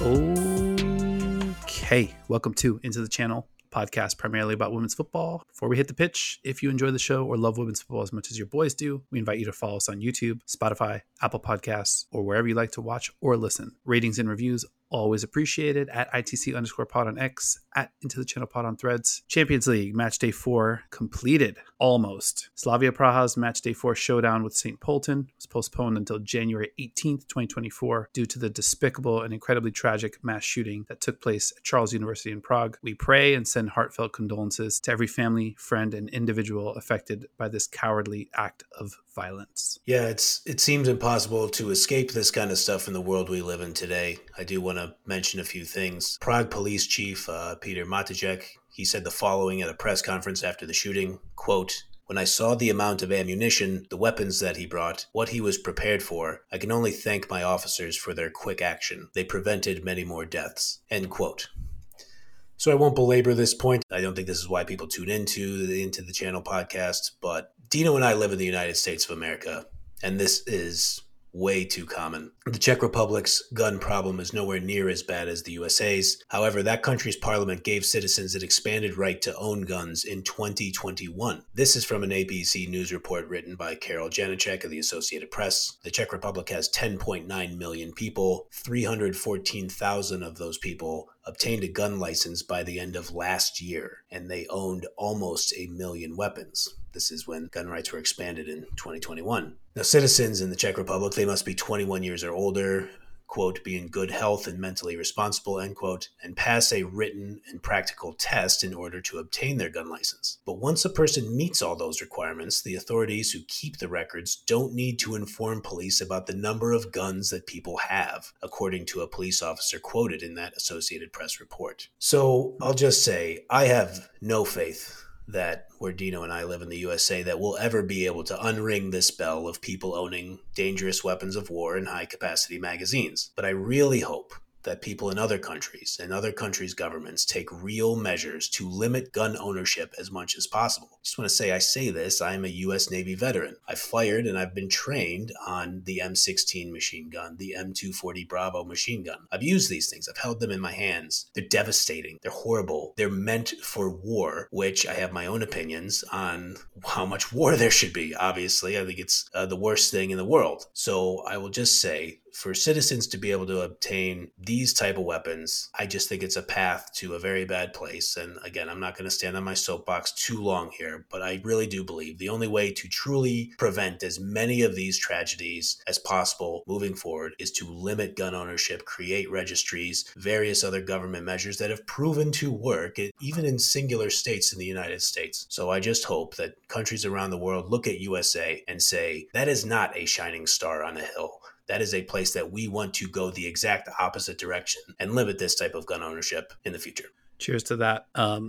Okay, welcome to Into the Channel, a podcast primarily about women's football. Before we hit the pitch, if you enjoy the show or love women's football as much as your boys do, we invite you to follow us on YouTube, Spotify, Apple Podcasts, or wherever you like to watch or listen. Ratings and reviews always appreciated at ITC_pod on X, at Into the Channel pod on Threads. Champions League match day 4 completed almost. Slavia Praha's match day 4 showdown with St. Pölten was postponed until January 18th, 2024 due to the despicable and incredibly tragic mass shooting that took place at Charles University in Prague. We pray and send heartfelt condolences to every family, friend, and individual affected by this cowardly act of violence. Yeah, it seems impossible to escape this kind of stuff in the world we live in today. I do want to mention a few things. Prague police chief Peter Matajek, he said the following at a press conference after the shooting, quote, "When I saw the amount of ammunition, the weapons that he brought, what he was prepared for, I can only thank my officers for their quick action. They prevented many more deaths," end quote. So I won't belabor this point. I don't think this is why people tune into the channel podcast, but Dino and I live in the United States of America, and this is way too common. The Czech Republic's gun problem is nowhere near as bad as the USA's. However, that country's parliament gave citizens an expanded right to own guns in 2021. This is from an ABC News report written by Carol Janicek of the Associated Press. The Czech Republic has 10.9 million people. 314,000 of those people obtained a gun license by the end of last year, and they owned almost a million weapons. This is when gun rights were expanded in 2021. Now, citizens in the Czech Republic, they must be 21 years or older, quote, be in good health and mentally responsible, end quote, and pass a written and practical test in order to obtain their gun license. But once a person meets all those requirements, the authorities who keep the records don't need to inform police about the number of guns that people have, according to a police officer quoted in that Associated Press report. So I'll just say, I have no faith that where Dino and I live in the USA, that we'll ever be able to unring this bell of people owning dangerous weapons of war and high-capacity magazines. But I really hope that people in other countries and other countries' governments take real measures to limit gun ownership as much as possible. I just want to say, I say this, I'm a U.S. Navy veteran. I fired and I've been trained on the M16 machine gun, the M240 Bravo machine gun. I've used these things. I've held them in my hands. They're devastating. They're horrible. They're meant for war, which I have my own opinions on how much war there should be, obviously. I think it's the worst thing in the world. So I will just say, for citizens to be able to obtain these type of weapons, I just think it's a path to a very bad place. And again, I'm not going to stand on my soapbox too long here, but I really do believe the only way to truly prevent as many of these tragedies as possible moving forward is to limit gun ownership, create registries, various other government measures that have proven to work, even in singular states in the United States. So I just hope that countries around the world look at USA and say, that is not a shining star on a hill. That is a place that we want to go the exact opposite direction and limit this type of gun ownership in the future. Cheers to that.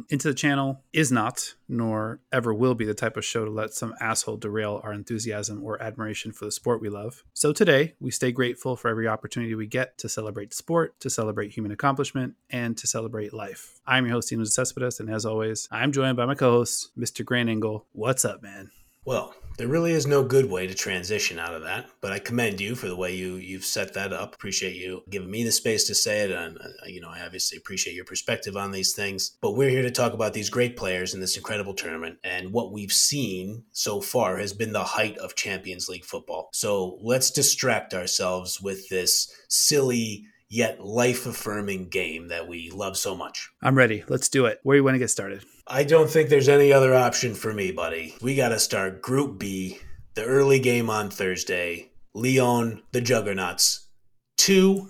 Into the Channel is not, nor ever will be, the type of show to let some asshole derail our enthusiasm or admiration for the sport we love. So today, we stay grateful for every opportunity we get to celebrate sport, to celebrate human accomplishment, and to celebrate life. I'm your host, Dino Cespedes, and as always, I'm joined by my co-host, Mr. Grant Engel. What's up, man? Well, there really is no good way to transition out of that, but I commend you for the way you've set that up. Appreciate you giving me the space to say it, and I obviously appreciate your perspective on these things. But we're here to talk about these great players in this incredible tournament, and what we've seen so far has been the height of Champions League football. So let's distract ourselves with this silly yet life-affirming game that we love so much. I'm ready. Let's do it. Where do you want to get started? I don't think there's any other option for me, buddy. We got to start Group B, the early game on Thursday. Lyon, the juggernauts. 2,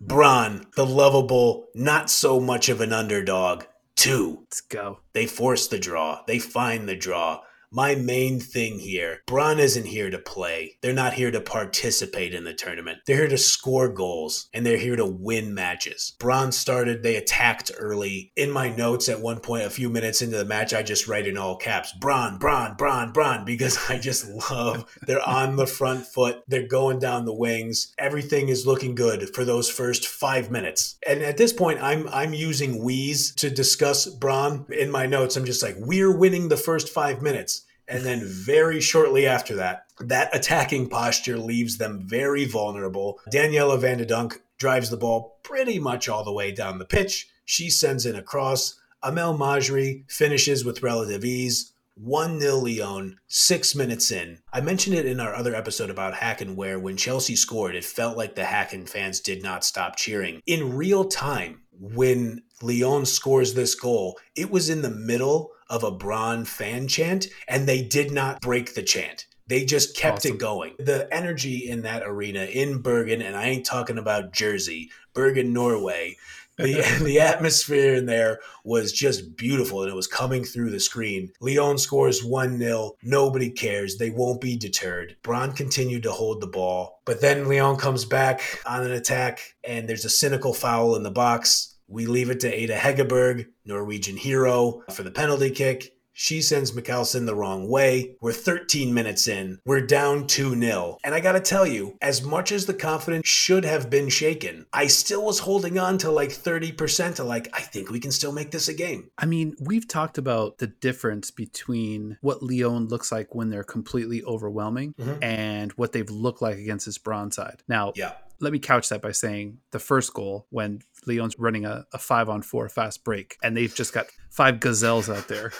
Brann, the lovable, not so much of an underdog. 2. Let's go. They force the draw. They find the draw. My main thing here, Brann isn't here to play. They're not here to participate in the tournament. They're here to score goals, and they're here to win matches. Brann started, they attacked early. In my notes at one point, a few minutes into the match, I just write in all caps, Brann, Brann, Brann, Brann, because I just love they're on the front foot. They're going down the wings. Everything is looking good for those first 5 minutes. And at this point, I'm using we's to discuss Brann. In my notes, I'm just like, we're winning the first 5 minutes. And then very shortly after that, that attacking posture leaves them very vulnerable. Daniela Vandedunk drives the ball pretty much all the way down the pitch. She sends in a cross. Amel Majri finishes with relative ease. 1-0 Lyon, 6 minutes in. I mentioned it in our other episode about Hacken where when Chelsea scored, it felt like the Hacken fans did not stop cheering. In real time, when Lyon scores this goal, it was in the middle of a Brann fan chant, and they did not break the chant. They just kept it going. The energy in that arena in Bergen, and I ain't talking about Jersey, Bergen, Norway, the atmosphere in there was just beautiful, and it was coming through the screen. Lyon scores 1-0. Nobody cares. They won't be deterred. Brann continued to hold the ball, but then Lyon comes back on an attack, and there's a cynical foul in the box. We leave it to Ada Hegerberg, Norwegian hero, for the penalty kick. She sends McAlson the wrong way. We're 13 minutes in. We're down 2-0. And I got to tell you, as much as the confidence should have been shaken, I still was holding on to like 30% to like, I think we can still make this a game. I mean, we've talked about the difference between what Lyon looks like when they're completely overwhelming and what they've looked like against this Brann side. Now, let me couch that by saying the first goal when Lyon's running a 5-on-4 fast break and they've just got five gazelles out there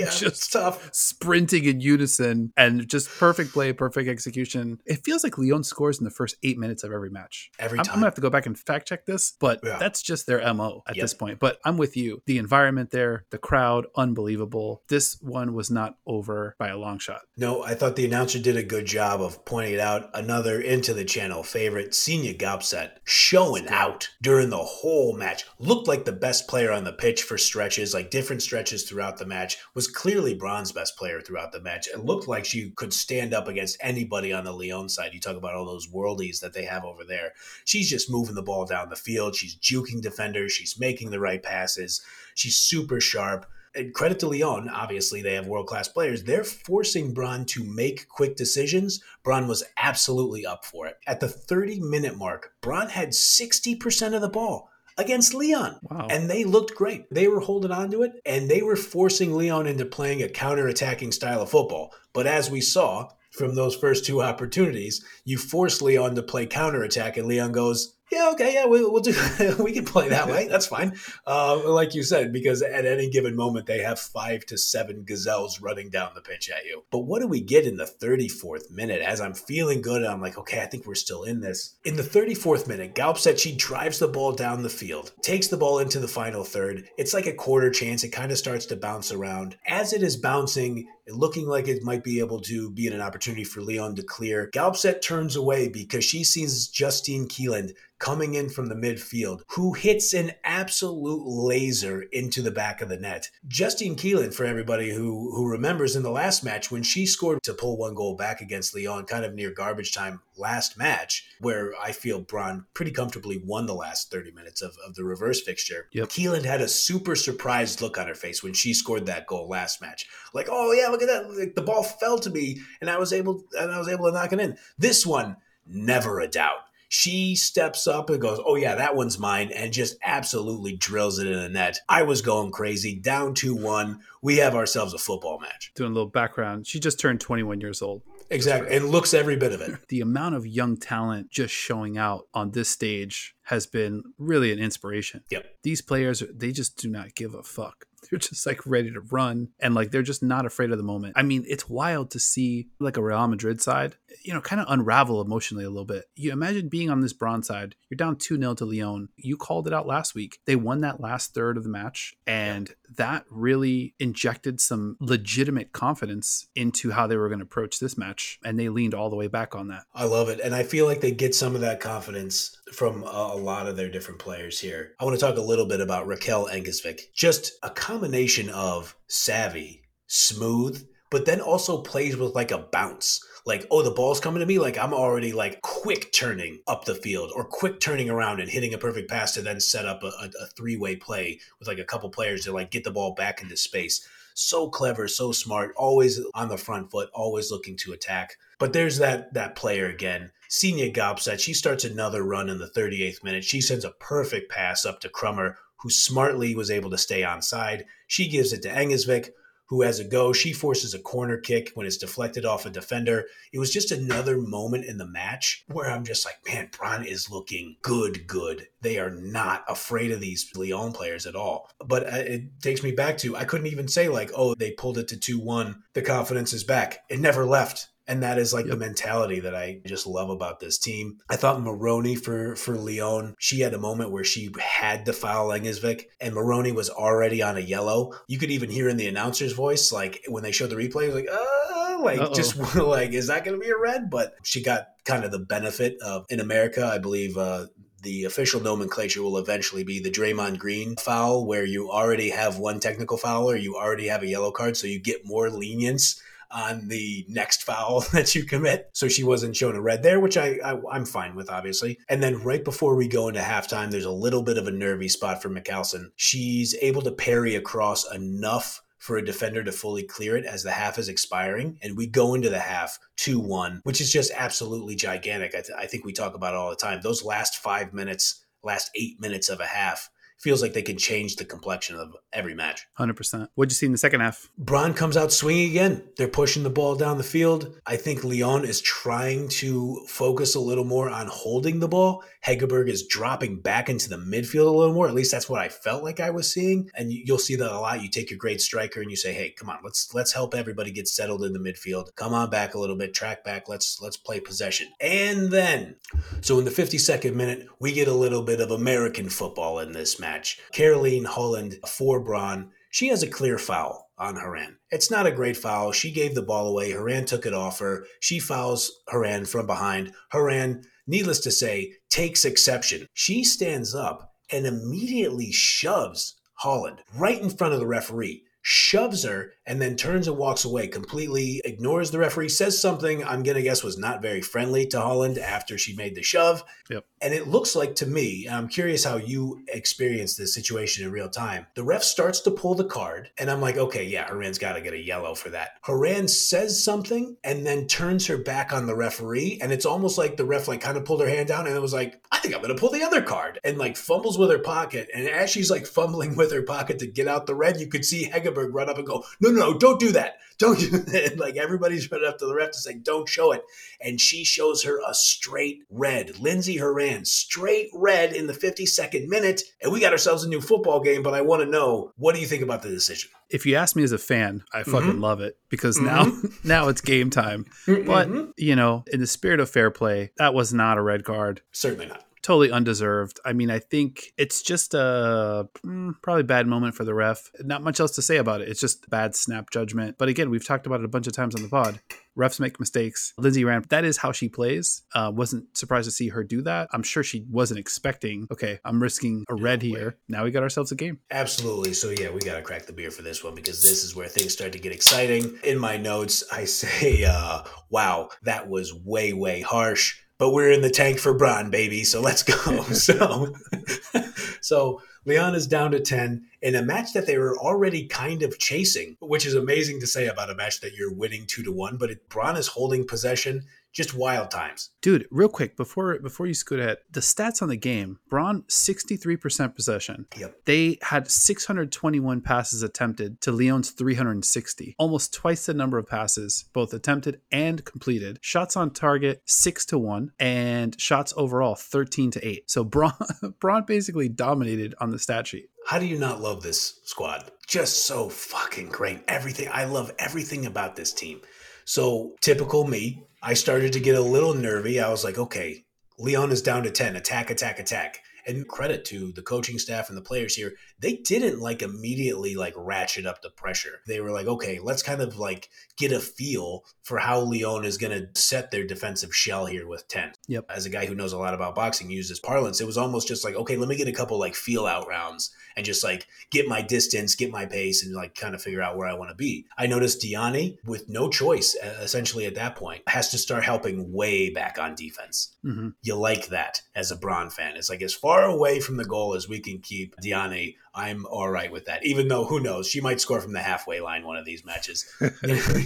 just tough sprinting in unison and just perfect play, perfect execution. It feels like Lyon scores in the first 8 minutes of every match. Every time. I'm going to have to go back and fact check this, but that's just their MO at this point. But I'm with you. The environment there, the crowd, unbelievable. This one was not over by a long shot. No, I thought the announcer did a good job of pointing it out. Another into the channel favorite, Signe Gaupset, showing out during the whole match, looked like the best player on the pitch for stretches, like different stretches throughout the match, was clearly Brann's best player throughout the match. It looked like she could stand up against anybody on the Lyon side. You talk about all those worldies that they have over there. She's just moving the ball down the field. She's juking defenders. She's making the right passes. She's super sharp. And credit to Lyon, obviously they have world-class players. They're forcing Brann to make quick decisions. Brann was absolutely up for it. At the 30-minute mark, Brann had 60% of the ball against Lyon. Wow. And they looked great. They were holding on to it, and they were forcing Lyon into playing a counter-attacking style of football. But as we saw from those first two opportunities, you force Lyon to play counterattack, and Lyon goes, we'll do. We can play that way. That's fine. Like you said, because at any given moment, they have 5 to 7 gazelles running down the pitch at you. But what do we get in the 34th minute? As I'm feeling good, I'm like, okay, I think we're still in this. In the 34th minute, Gaupset, she drives the ball down the field, takes the ball into the final third. It's like a quarter chance. It kind of starts to bounce around. As it is bouncing, looking like it might be able to be an opportunity for Lyon to clear, Gaupset turns away because she sees Justine Keelan coming in from the midfield, who hits an absolute laser into the back of the net. Justine Keelan, for everybody who remembers in the last match, when she scored to pull one goal back against Lyon, kind of near garbage time last match, where I feel Brann pretty comfortably won the last 30 minutes of the reverse fixture. Keelan had a super surprised look on her face when she scored that goal last match. Like, oh yeah, look at that. Like, the ball fell to me and I was able to knock it in. This one, never a doubt. She steps up and goes, oh yeah, that one's mine, and just absolutely drills it in the net. I was going crazy. Down 2-1. We have ourselves a football match. Doing a little background. She just turned 21 years old. Exactly. And looks every bit of it. The amount of young talent just showing out on this stage has been really an inspiration. These players, they just do not give a fuck. They're just like ready to run, and like they're just not afraid of the moment. I mean, it's wild to see like a Real Madrid side, you know, kind of unravel emotionally a little bit. You imagine being on this Brann side, you're down 2-0 to Lyon. You called it out last week. They won that last third of the match, and that really injected some legitimate confidence into how they were going to approach this match, and they leaned all the way back on that. I love it, and I feel like they get some of that confidence from a lot of their different players here. I want to talk a little bit about Raquel Engesvik. Just a combination of savvy, smooth, but then also plays with like a bounce. Like, oh, the ball's coming to me. Like, I'm already like quick turning up the field or quick turning around and hitting a perfect pass to then set up a three-way play with like a couple players to like get the ball back into space. So clever, so smart, always on the front foot, always looking to attack. But there's that player again, Signe Gaupset. She starts another run in the 38th minute. She sends a perfect pass up to Crummer, who smartly was able to stay onside. She gives it to Engesvik, who has a go. She forces a corner kick when it's deflected off a defender. It was just another moment in the match where I'm just like, man, Brann is looking good. They are not afraid of these Lyon players at all. But it takes me back to, I couldn't even say like, oh, they pulled it to 2-1. The confidence is back. It never left. And that is like the mentality that I just love about this team. I thought Maroney for Lyon, she had a moment where she had to foul Engesvik, and Maroney was already on a yellow. You could even hear in the announcer's voice, like when they showed the replay, it was like, just like, is that going to be a red? But she got kind of the benefit of, in America, I believe, the official nomenclature will eventually be the Draymond Green foul, where you already have one technical foul or you already have a yellow card, so you get more lenience on the next foul that you commit. So she wasn't shown a red there, which I'm fine with, obviously. And then right before we go into halftime, there's a little bit of a nervy spot for McAlson. She's able to parry across enough for a defender to fully clear it as the half is expiring. And we go into the half 2-1, which is just absolutely gigantic. I think we talk about it all the time. Those last 8 minutes of a half feels like they can change the complexion of every match. 100%. What'd you see in the second half? Brann comes out swinging again. They're pushing the ball down the field. I think Lyon is trying to focus a little more on holding the ball. Hegerberg is dropping back into the midfield a little more. At least that's what I felt like I was seeing. And you'll see that a lot. You take your great striker and you say, hey, come on, let's help everybody get settled in the midfield. Come on back a little bit, track back. Let's play possession. And then, so in the 52nd minute, we get a little bit of American football in this match. Caroline Holland for Brann. She has a clear foul on Horan. It's not a great foul. She gave the ball away. Horan took it off her. She fouls Horan from behind. Horan, needless to say, takes exception. She stands up and immediately shoves Holland right in front of the referee, shoves her, and then turns and walks away, completely ignores the referee, says something I'm going to guess was not very friendly to Holland after she made the shove. Yep. And it looks like to me, and I'm curious how you experienced this situation in real time, the ref starts to pull the card, and I'm like, okay, yeah, Horan's got to get a yellow for that. Horan says something and then turns her back on the referee, and it's almost like the ref like kind of pulled her hand down and it was like, I think I'm going to pull the other card, and like fumbles with her pocket. And as she's like fumbling with her pocket to get out the red, you could see Hegerberg run up and go, no, don't do that. Don't do that. Like everybody's running up to the ref to say, don't show it. And she shows her a straight red. Lindsay Horan, straight red in the 52nd minute. And we got ourselves a new football game, but I want to know, what do you think about the decision? If you ask me as a fan, I fucking love it, because now it's game time. But, you know, in the spirit of fair play, that was not a red card. Certainly not. Totally undeserved. I mean, I think it's just a probably bad moment for the ref. Not much else to say about it. It's just bad snap judgment. But again, we've talked about it a bunch of times on the pod. Refs make mistakes. Lindsay Horan, that is how she plays. Wasn't surprised to see her do that. I'm sure she wasn't expecting, okay, I'm risking a red here. Now we got ourselves a game. Absolutely. So yeah, we got to crack the beer for this one, because this is where things start to get exciting. In my notes, I say, wow, that was way, way harsh. But we're in the tank for Brann, baby, so let's go. So Lyon is down to 10 in a match that they were already kind of chasing, which is amazing to say about a match that you're winning 2-1, but Brann is holding possession. Just wild times. Dude, real quick, before you scoot ahead, the stats on the game, Brann, 63% possession. Yep. They had 621 passes attempted to Lyon's 360, almost twice the number of passes, both attempted and completed. Shots on target, 6-1, and shots overall, 13-8. So Brann basically dominated on the stat sheet. How do you not love this squad? Just so fucking great. Everything. I love everything about this team. So typical me. I started to get a little nervy. I was like, okay, Lyon is down to 10. Attack. And credit to the coaching staff and the players here. They didn't like immediately like ratchet up the pressure. They were like, okay, let's kind of like get a feel for how Lyon is going to set their defensive shell here with 10. Yep. As a guy who knows a lot about boxing, uses parlance, it was almost just like, okay, let me get a couple like feel out rounds and just like get my distance, get my pace, and like kind of figure out where I want to be. I noticed Diani, with no choice essentially at that point, has to start helping way back on defense. Mm-hmm. You like that as a Brann fan. It's like, as far away from the goal as we can keep Diani, I'm all right with that. Even though, who knows, she might score from the halfway line one of these matches.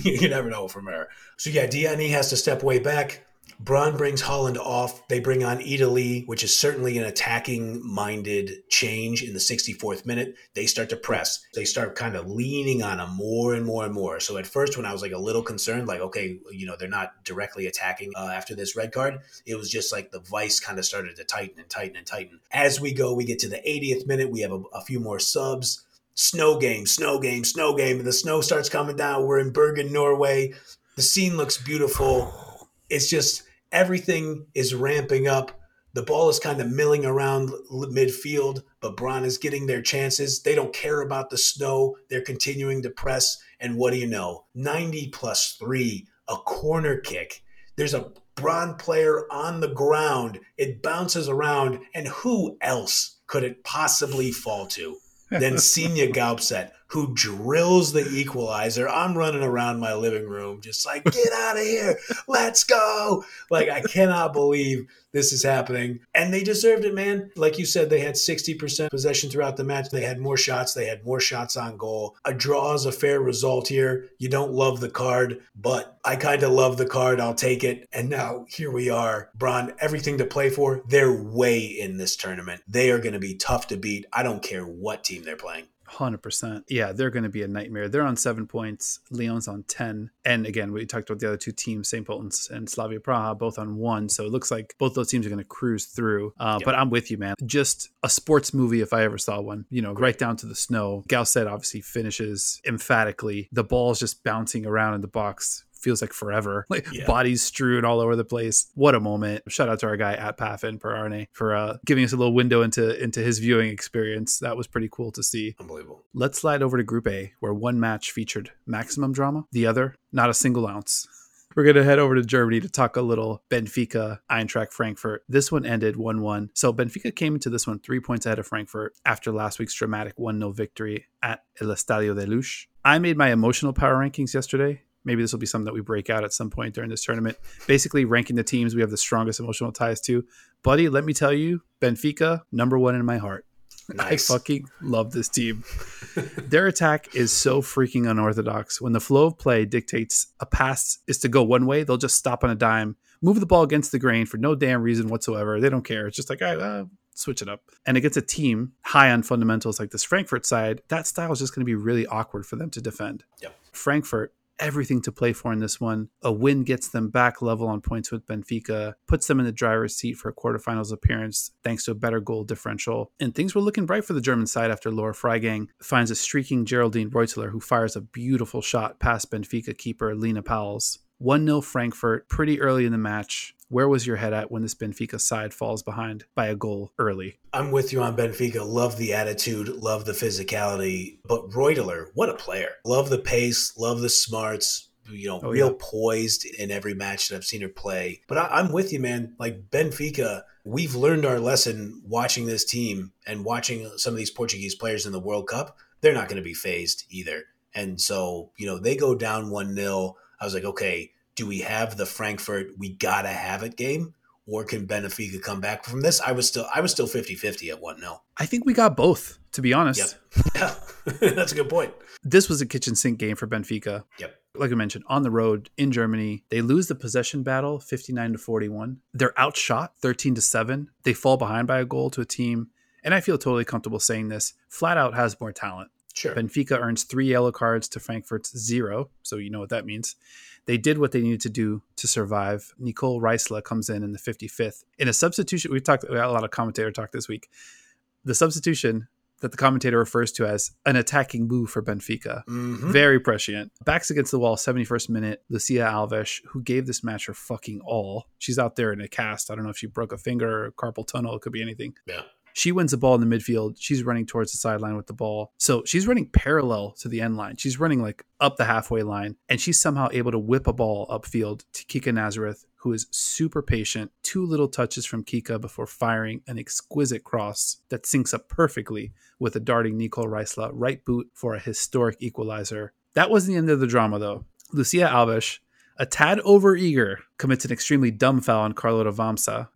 You never know from her. So yeah, Diani has to step way back. Brann brings Holland off. They bring on Ada Lee, which is certainly an attacking-minded change in the 64th minute. They start to press. They start kind of leaning on them more and more and more. So at first, when I was like a little concerned, like, okay, you know, they're not directly attacking after this red card, it was just like the vice kind of started to tighten and tighten and tighten. As we go, we get to the 80th minute. We have a few more subs. Snow game. The snow starts coming down. We're in Bergen, Norway. The scene looks beautiful. It's just everything is ramping up. The ball is kind of milling around midfield, but Brann is getting their chances. They don't care about the snow. They're continuing to press. And what do you know? 90+3, a corner kick. There's a Brann player on the ground. It bounces around. And who else could it possibly fall to than Signe Gaupset, who drills the equalizer? I'm running around my living room just like, get out of here. Let's go. Like, I cannot believe this is happening. And they deserved it, man. Like you said, they had 60% possession throughout the match. They had more shots. They had more shots on goal. A draw is a fair result here. You don't love the card, but I kind of love the card. I'll take it. And now here we are. Brann, everything to play for. They're way in this tournament. They are going to be tough to beat. I don't care what team they're playing. 100%. Yeah, they're going to be a nightmare. They're on 7 points. Lyon's on 10. And again, we talked about the other two teams, St. Pölten and Slavia Praha, both on 1. So it looks like both those teams are going to cruise through. Yep. But I'm with you, man. Just a sports movie if I ever saw one, you know, right down to the snow. Gaupset obviously finishes emphatically. The ball's just bouncing around in the box. Feels like forever, like bodies strewn all over the place. What a moment. Shout out to our guy at Paffin, Per Arne, for giving us a little window into his viewing experience. That was pretty cool to see. Unbelievable. Let's slide over to Group A, where one match featured maximum drama, the other not a single ounce. We're going to head over to Germany to talk a little Benfica, Eintracht Frankfurt. This one ended 1-1. So Benfica came into this one 3 points ahead of Frankfurt after last week's dramatic 1-0 victory at El Estadio de Luz. I made my emotional power rankings yesterday. Maybe this will be something that we break out at some point during this tournament. Basically, ranking the teams we have the strongest emotional ties to. Buddy, let me tell you, Benfica, number one in my heart. Nice. I fucking love this team. Their attack is so freaking unorthodox. When the flow of play dictates a pass is to go one way, they'll just stop on a dime, move the ball against the grain for no damn reason whatsoever. They don't care. It's just like, all right, switch it up. And against a team high on fundamentals like this Frankfurt side, that style is just going to be really awkward for them to defend. Yep. Frankfurt, everything to play for in this one. A win gets them back level on points with Benfica, puts them in the driver's seat for a quarterfinals appearance thanks to a better goal differential. And things were looking bright for the German side after Laura Freigang finds a streaking Geraldine Reutzler, who fires a beautiful shot past Benfica keeper Lena Powles. 1-0 Frankfurt pretty early in the match. Where was your head at when this Benfica side falls behind by a goal early? I'm with you on Benfica. Love the attitude, love the physicality. But Reutler, what a player. Love the pace, love the smarts. You know, poised in every match that I've seen her play. But I'm with you, man. Like Benfica, we've learned our lesson watching this team and watching some of these Portuguese players in the World Cup. They're not going to be phased either. And so, you know, they go down 1-0. I was like, okay, do we have the Frankfurt, we got to have it game, or can Benfica come back from this? I was still 50-50 at 1-0. I think we got both, to be honest. Yep. Yeah, that's a good point. This was a kitchen sink game for Benfica. Yep. Like I mentioned, on the road in Germany, they lose the possession battle 59-41. They're outshot 13-7. They fall behind by a goal to a team, and I feel totally comfortable saying this, flat out has more talent. Sure. Benfica earns 3 yellow cards to Frankfurt's 0, so you know what that means. They did what they needed to do to survive. Nicole Reisler comes in the 55th. In a substitution, we had a lot of commentator talk this week. The substitution that the commentator refers to as an attacking move for Benfica. Mm-hmm. Very prescient. Backs against the wall, 71st minute. Lucia Alves, who gave this match her fucking all. She's out there in a cast. I don't know if she broke a finger or a carpal tunnel. It could be anything. Yeah. She wins the ball in the midfield. She's running towards the sideline with the ball. So she's running parallel to the end line. She's running like up the halfway line. And she's somehow able to whip a ball upfield to Kika Nazareth, who is super patient. 2 little touches from Kika before firing an exquisite cross that syncs up perfectly with a darting Nicole Reisler right boot for a historic equalizer. That wasn't the end of the drama, though. Lucia Alves, a tad overeager, commits an extremely dumb foul on Carlota Vamsa.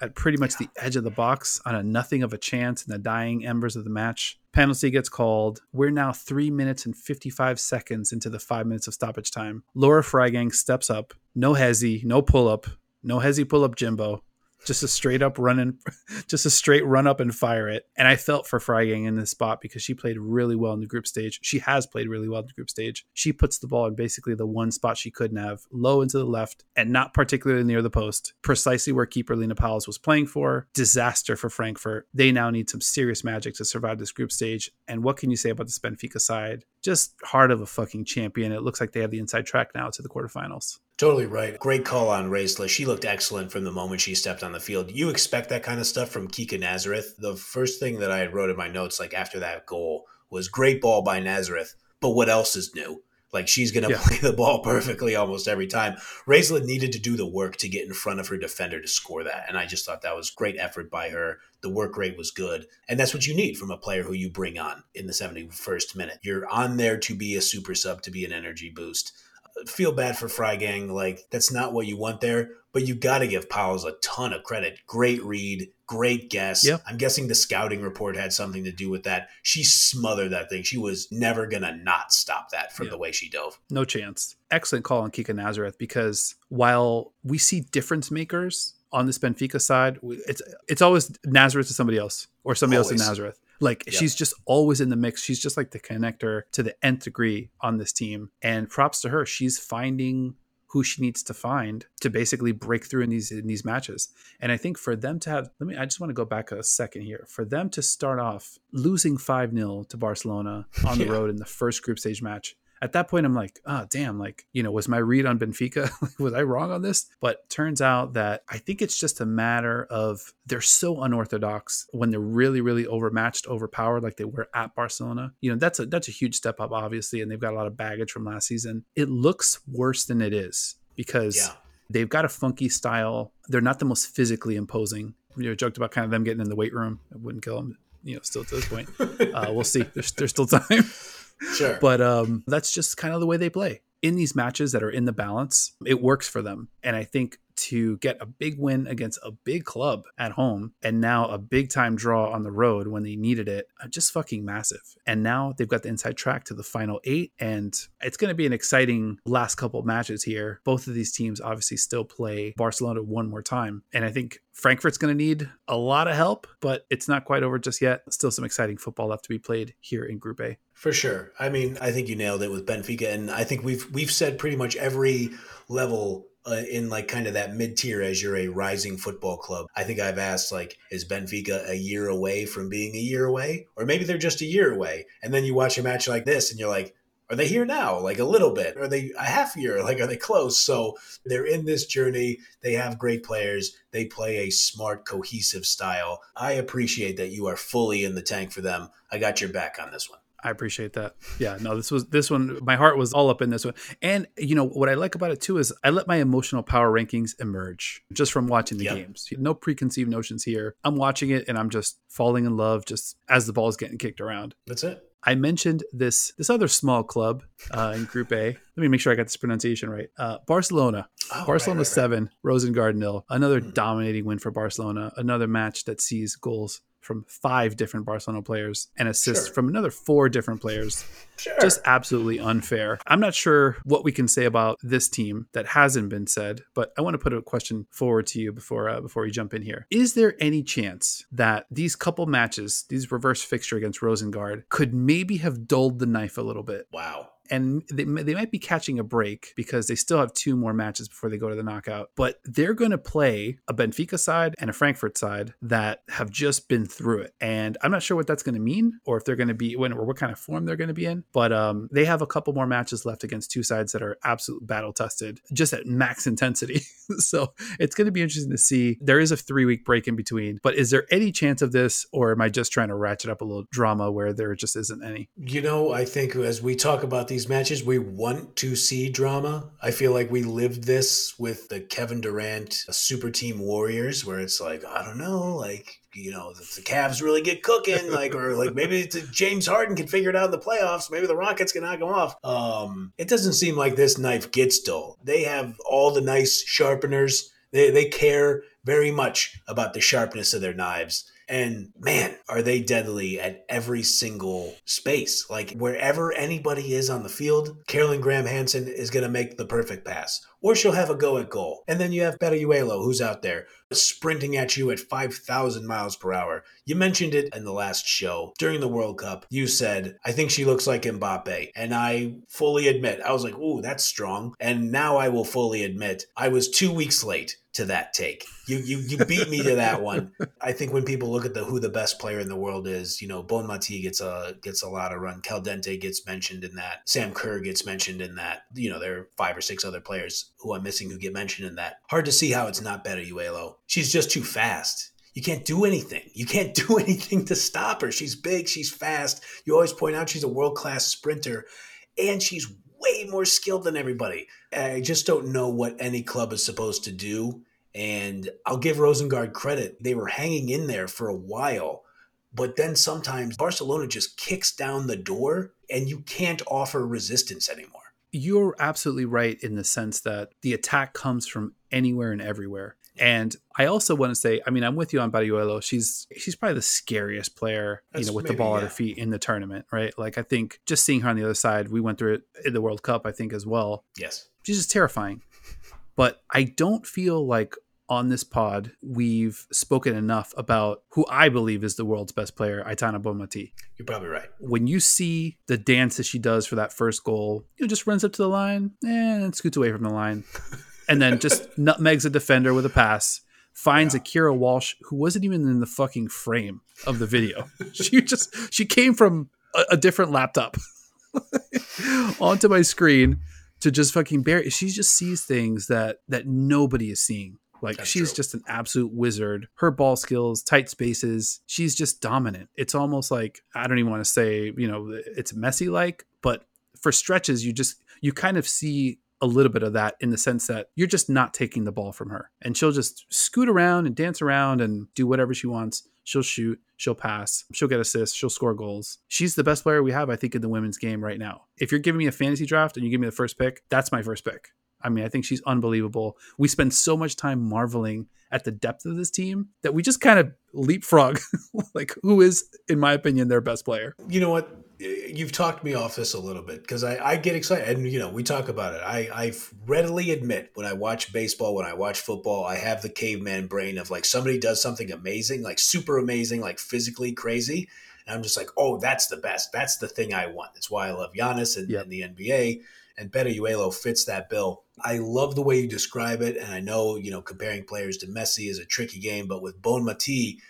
At pretty much the edge of the box on a nothing of a chance in the dying embers of the match. Penalty gets called. We're now 3 minutes and 55 seconds into the 5 minutes of stoppage time. Laura Freigang steps up. No hezzy, no pull-up. No hezzy pull-up Jimbo. Just a straight up run and just a straight run up and fire it. And I felt for Freigang in this spot because she played really well in the group stage. She has played really well in the group stage. She puts the ball in basically the one spot she couldn't have, low into the left and not particularly near the post, precisely where keeper Lena Powles was playing for. Disaster for Frankfurt. They now need some serious magic to survive this group stage. And what can you say about this Benfica side? Just heart of a fucking champion. It looks like they have the inside track now to the quarterfinals. Totally right. Great call on Reisler. She looked excellent from the moment she stepped on the field. You expect that kind of stuff from Kika Nazareth. The first thing that I wrote in my notes, like after that goal, was great ball by Nazareth. But what else is new? Like she's going to play the ball perfectly almost every time. Reisler needed to do the work to get in front of her defender to score that. And I just thought that was great effort by her. The work rate was good. And that's what you need from a player who you bring on in the 71st minute. You're on there to be a super sub, to be an energy boost. Feel bad for Freigang. Like, that's not what you want there, but you got to give Powles a ton of credit. Great read, great guess. Yep. I'm guessing the scouting report had something to do with that. She smothered that thing. She was never going to not stop that from the way she dove. No chance. Excellent call on Kika Nazareth, because while we see difference makers on this Benfica side, it's always Nazareth to somebody else or somebody else to Nazareth. Like she's just always in the mix. She's just like the connector to the nth degree on this team. And props to her. She's finding who she needs to find to basically break through in these matches. And I think for them to have, I just want to go back a second here. For them to start off losing 5-0 to Barcelona on the road in the first group stage match. At that point, I'm like, oh, damn, like, you know, was my read on Benfica? Was I wrong on this? But turns out that I think it's just a matter of they're so unorthodox when they're really, really overmatched, overpowered, like they were at Barcelona. You know, that's a huge step up, obviously, and they've got a lot of baggage from last season. It looks worse than it is because they've got a funky style. They're not the most physically imposing. You know, joked about kind of them getting in the weight room. I wouldn't kill them, you know, still to this point. We'll see. There's still time. Sure. But that's just kind of the way they play in these matches that are in the balance. It works for them. And I think to get a big win against a big club at home and now a big time draw on the road when they needed it, just fucking massive. And now they've got the inside track to the final eight. And it's going to be an exciting last couple of matches here. Both of these teams obviously still play Barcelona one more time. And I think Frankfurt's going to need a lot of help, but it's not quite over just yet. Still some exciting football left to be played here in Group A. For sure. I mean, I think you nailed it with Benfica, and I think we've said pretty much every level in like kind of that mid-tier as you're a rising football club. I think I've asked, like, is Benfica a year away from being a year away? Or maybe they're just a year away. And then you watch a match like this and you're like, are they here now? Like a little bit? Are they a half year? Like, are they close? So they're in this journey. They have great players. They play a smart, cohesive style. I appreciate that you are fully in the tank for them. I got your back on this one. I appreciate that. Yeah, no, this one, my heart was all up in this one. And, you know, what I like about it too is I let my emotional power rankings emerge just from watching the games. No preconceived notions here. I'm watching it and I'm just falling in love just as the ball is getting kicked around. That's it. I mentioned this other small club in Group A. Let me make sure I got this pronunciation right. Barcelona. Oh, Barcelona 7, Rosengård 0. Another dominating win for Barcelona. Another match that sees goals from 5 different Barcelona players and assists from another 4 different players. Just absolutely unfair. I'm not sure what we can say about this team that hasn't been said, but I want to put a question forward to you before we jump in here. Is there any chance that these couple matches, these reverse fixture against Rosengård, could maybe have dulled the knife a little bit? Wow. And they might be catching a break because they still have 2 more matches before they go to the knockout. But they're going to play a Benfica side and a Frankfurt side that have just been through it. And I'm not sure what that's going to mean or if they're going to be or what kind of form they're going to be in. But they have a couple more matches left against 2 sides that are absolute battle tested, just at max intensity. So it's going to be interesting to see. There is a 3-week break in between. But is there any chance of this, or am I just trying to ratchet up a little drama where there just isn't any? You know, I think as we talk about these matches, we want to see drama. I feel like we lived this with the Kevin Durant Super Team Warriors, where it's like, I don't know, like, you know, the Cavs really get cooking, like, or like maybe James Harden can figure it out in the playoffs. Maybe the Rockets can knock him off. It doesn't seem like this knife gets dull. They have all the nice sharpeners. They care very much about the sharpness of their knives. And man, are they deadly at every single space. Like wherever anybody is on the field, Carolyn Graham Hansen is going to make the perfect pass, or she'll have a go at goal. And then you have Peruyelo, who's out there sprinting at you at 5,000 miles per hour. You mentioned it in the last show during the World Cup. You said, I think she looks like Mbappe. And I fully admit, I was like, ooh, that's strong. And now I will fully admit I was 2 weeks late to that take. You beat me to that one. I think when people look at who the best player in the world is, you know, Bon Mati gets a lot of run. Caldente gets mentioned in that. Sam Kerr gets mentioned in that. You know, there are 5 or 6 other players who I'm missing who get mentioned in that. Hard to see how it's not Peruyelo. She's just too fast. You can't do anything. You can't do anything to stop her. She's big. She's fast. You always point out she's a world-class sprinter, and she's way more skilled than everybody. I just don't know what any club is supposed to do. And I'll give Rosengård credit. They were hanging in there for a while, but then sometimes Barcelona just kicks down the door and you can't offer resistance anymore. You're absolutely right in the sense that the attack comes from anywhere and everywhere. And I also want to say, I mean, I'm with you on Peruyelo. She's probably the scariest player, with the ball at her feet in the tournament, right? Like, I think just seeing her on the other side, we went through it in the World Cup, I think, as well. Yes. She's just terrifying. But I don't feel like on this pod we've spoken enough about who I believe is the world's best player, Aitana Bonmati. You're probably right. When you see the dance that she does for that first goal, just runs up to the line and scoots away from the line and then just nutmegs a defender with a pass, finds Akira Walsh, who wasn't even in the fucking frame of the video. She came from a different laptop onto my screen to just fucking bury. She just sees things that nobody is seeing. Like, that's she's true. Just an absolute wizard. Her ball skills, tight spaces. She's just dominant. It's almost like, I don't even want to say, it's Messi-like, but for stretches, you kind of see a little bit of that in the sense that you're just not taking the ball from her. And she'll just scoot around and dance around and do whatever she wants. She'll shoot, she'll pass, she'll get assists, she'll score goals. She's the best player we have, I think, in the women's game right now. If you're giving me a fantasy draft and you give me the first pick, that's my first pick. I mean, I think she's unbelievable. We spend so much time marveling at the depth of this team that we just kind of leapfrog, like, who is, in my opinion, their best player. You know what? You've talked me off this a little bit because I get excited. And, we talk about it. I readily admit when I watch baseball, when I watch football, I have the caveman brain of like somebody does something amazing, like super amazing, like physically crazy. And I'm just like, oh, that's the best. That's the thing I want. That's why I love Giannis and the NBA. And Peruyelo fits that bill. I love the way you describe it. And I know, comparing players to Messi is a tricky game. But with Bon Mati,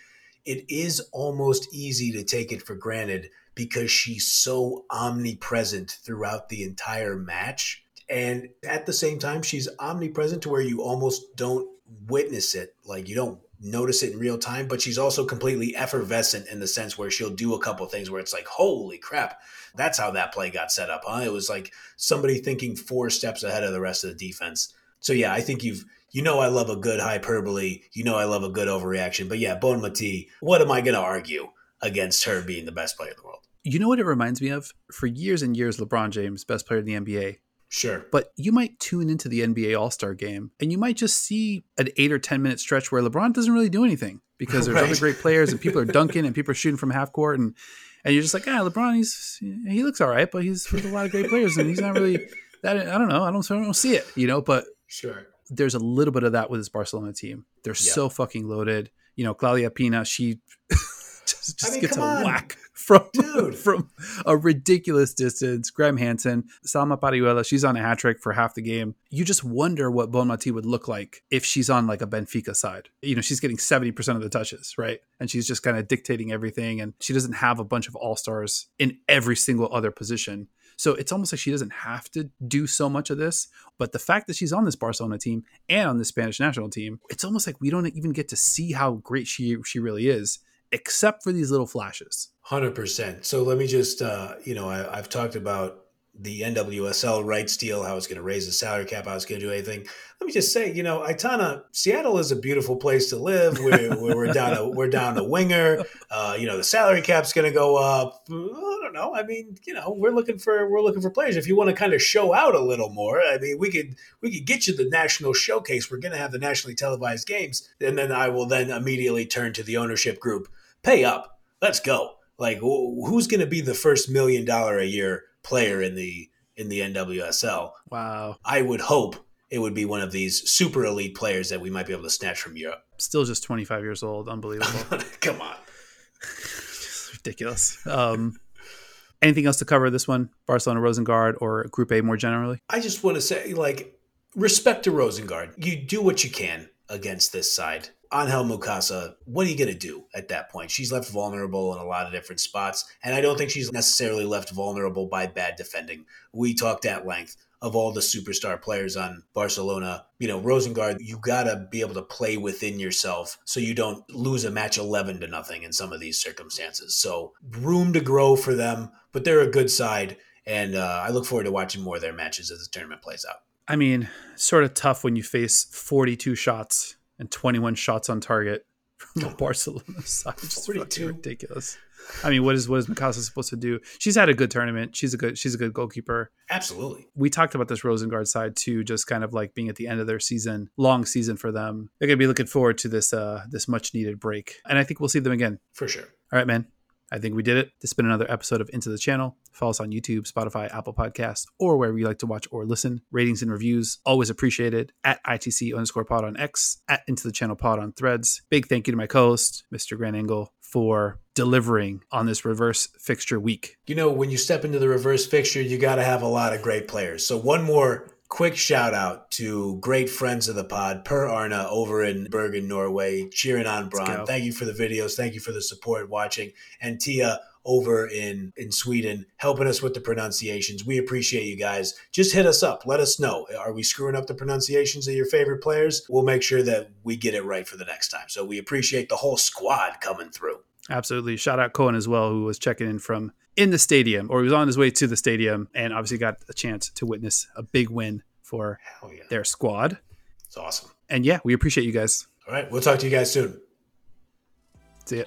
it is almost easy to take it for granted because she's so omnipresent throughout the entire match. And at the same time, she's omnipresent to where you almost don't witness it. Like, you don't notice it in real time, but she's also completely effervescent in the sense where she'll do a couple things where it's like, holy crap, that's how that play got set up, huh? It was like somebody thinking 4 steps ahead of the rest of the defense. So yeah, I think I love a good hyperbole. I love a good overreaction. But yeah, Bon Mati, what am I going to argue against her being the best player in the world? You know what it reminds me of? For years and years, LeBron James, best player in the NBA. Sure. But you might tune into the NBA All-Star game and you might just see an 8 or 10-minute stretch where LeBron doesn't really do anything because there's other great players and people are dunking and people are shooting from half court. And you're just like, LeBron, he looks all right, but he's with a lot of great players and he's not really that. I don't know. I don't see it, but sure. There's a little bit of that with this Barcelona team. They're so fucking loaded. Claudia Pina, she... gets a whack from a ridiculous distance. Graham Hansen, Salma Peruyelo, she's on a hat trick for half the game. You just wonder what Bon Mati would look like if she's on like a Benfica side. She's getting 70% of the touches, right? And she's just kind of dictating everything. And she doesn't have a bunch of all-stars in every single other position. So it's almost like she doesn't have to do so much of this. But the fact that she's on this Barcelona team and on the Spanish national team, it's almost like we don't even get to see how great she really is, except for these little flashes. 100%. So let me just, I've talked about the NWSL rights deal, how it's going to raise the salary cap, how it's going to do anything. Let me just say, Aitana, Seattle is a beautiful place to live. We're down a winger. The salary cap's going to go up. I don't know. I mean, we're looking for players. If you want to kind of show out a little more, I mean, we could get you the national showcase. We're going to have the nationally televised games, and then I will immediately turn to the ownership group pay up. Let's go. Like, who's going to be the first $1 million a year player in the NWSL? Wow. I would hope it would be one of these super elite players that we might be able to snatch from Europe. Still just 25 years old. Unbelievable. Come on. Ridiculous. Anything else to cover this one? Barcelona, Rosengård, or Group A more generally? I just want to say, like, respect to Rosengård. You do what you can against this side. Angel Mukasa, what are you going to do at that point? She's left vulnerable in a lot of different spots, and I don't think she's necessarily left vulnerable by bad defending. We talked at length of all the superstar players on Barcelona. You know, Rosengård, you got to be able to play within yourself so you don't lose a match 11-0 in some of these circumstances. So room to grow for them, but they're a good side, and I look forward to watching more of their matches as the tournament plays out. I mean, sort of tough when you face 42 shots and 21 shots on target from the Barcelona side. It's fucking ridiculous. I mean, what is Mikasa supposed to do? She's had a good tournament. She's a good goalkeeper. Absolutely. We talked about this Rosengård side too, just kind of like being at the end of their season, long season for them. They're going to be looking forward to this much needed break. And I think we'll see them again. For sure. All right, man. I think we did it. This has been another episode of Into the Channel. Follow us on YouTube, Spotify, Apple Podcasts, or wherever you like to watch or listen. Ratings and reviews, always appreciated. At ITC_pod on X, at Into the Channel pod on Threads. Big thank you to my co-host, Mr. Grant Engel, for delivering on this reverse fixture week. You know, when you step into the reverse fixture, you got to have a lot of great players. So one more quick shout out to great friends of the pod, Per Arne over in Bergen, Norway, cheering on Brann. Thank you for the videos. Thank you for the support watching. And Tia over in Sweden, helping us with the pronunciations. We appreciate you guys. Just hit us up. Let us know. Are we screwing up the pronunciations of your favorite players? We'll make sure that we get it right for the next time. So we appreciate the whole squad coming through. Absolutely. Shout out Cohen as well, who was checking in from in the stadium, or he was on his way to the stadium, and obviously got a chance to witness a big win for their squad. It's awesome. And yeah, we appreciate you guys. All right. We'll talk to you guys soon. See ya.